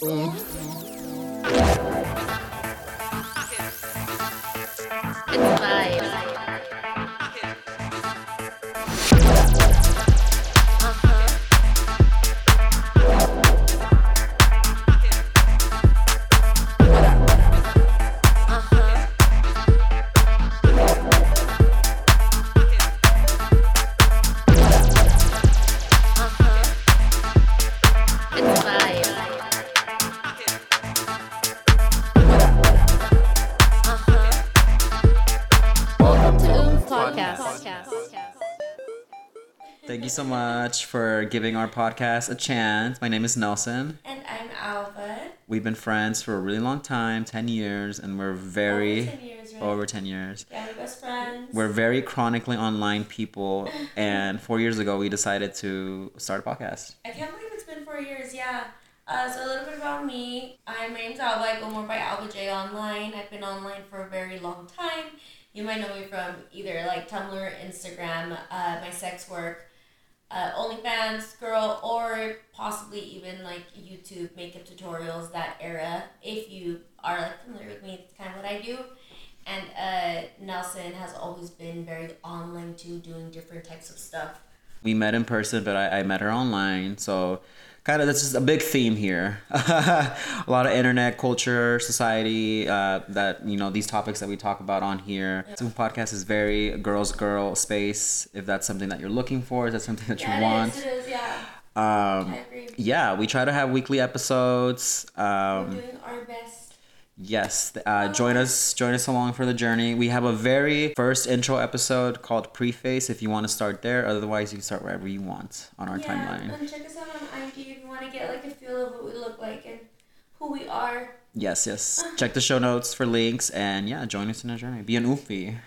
It's five. Thank you so much for giving our podcast a chance. My name is Nelson. And I'm Alva. We've been friends for a really long time, 10 years, and we're very... Over 10 years, right? Over 10 years. Yeah, we're best friends. We're very chronically online people, and 4 years ago, we decided to start a podcast. I can't believe it's been 4 years, yeah. So a little bit about me. My name's Alva. I go more by Alva J online. I've been online for a very long time. You might know me from either like Tumblr, Instagram, my sex work, OnlyFans, girl, or possibly even like YouTube makeup tutorials, that era. If you are like familiar with me, it's kind of what I do. And Nelson has always been very online too, doing different types of stuff. We met in person, but I met her online, so kind of that's just a big theme here. A lot of internet culture, society, that, you know, these topics that we talk about on here. Yeah. So the podcast is very girls' girl space. If that's something that you're looking for, if that's something that you want. It is, yeah. I agree. Yeah, we try to have weekly episodes. We're doing our best. Yes, join us along for the journey. We have a very first intro episode called Preface if you want to start there. Otherwise, you can start wherever you want on our timeline. And check us out on IG if you want to get like a feel of what we look like and who we are. Yes. Check the show notes for links and yeah, join us in our journey. Be an oofy.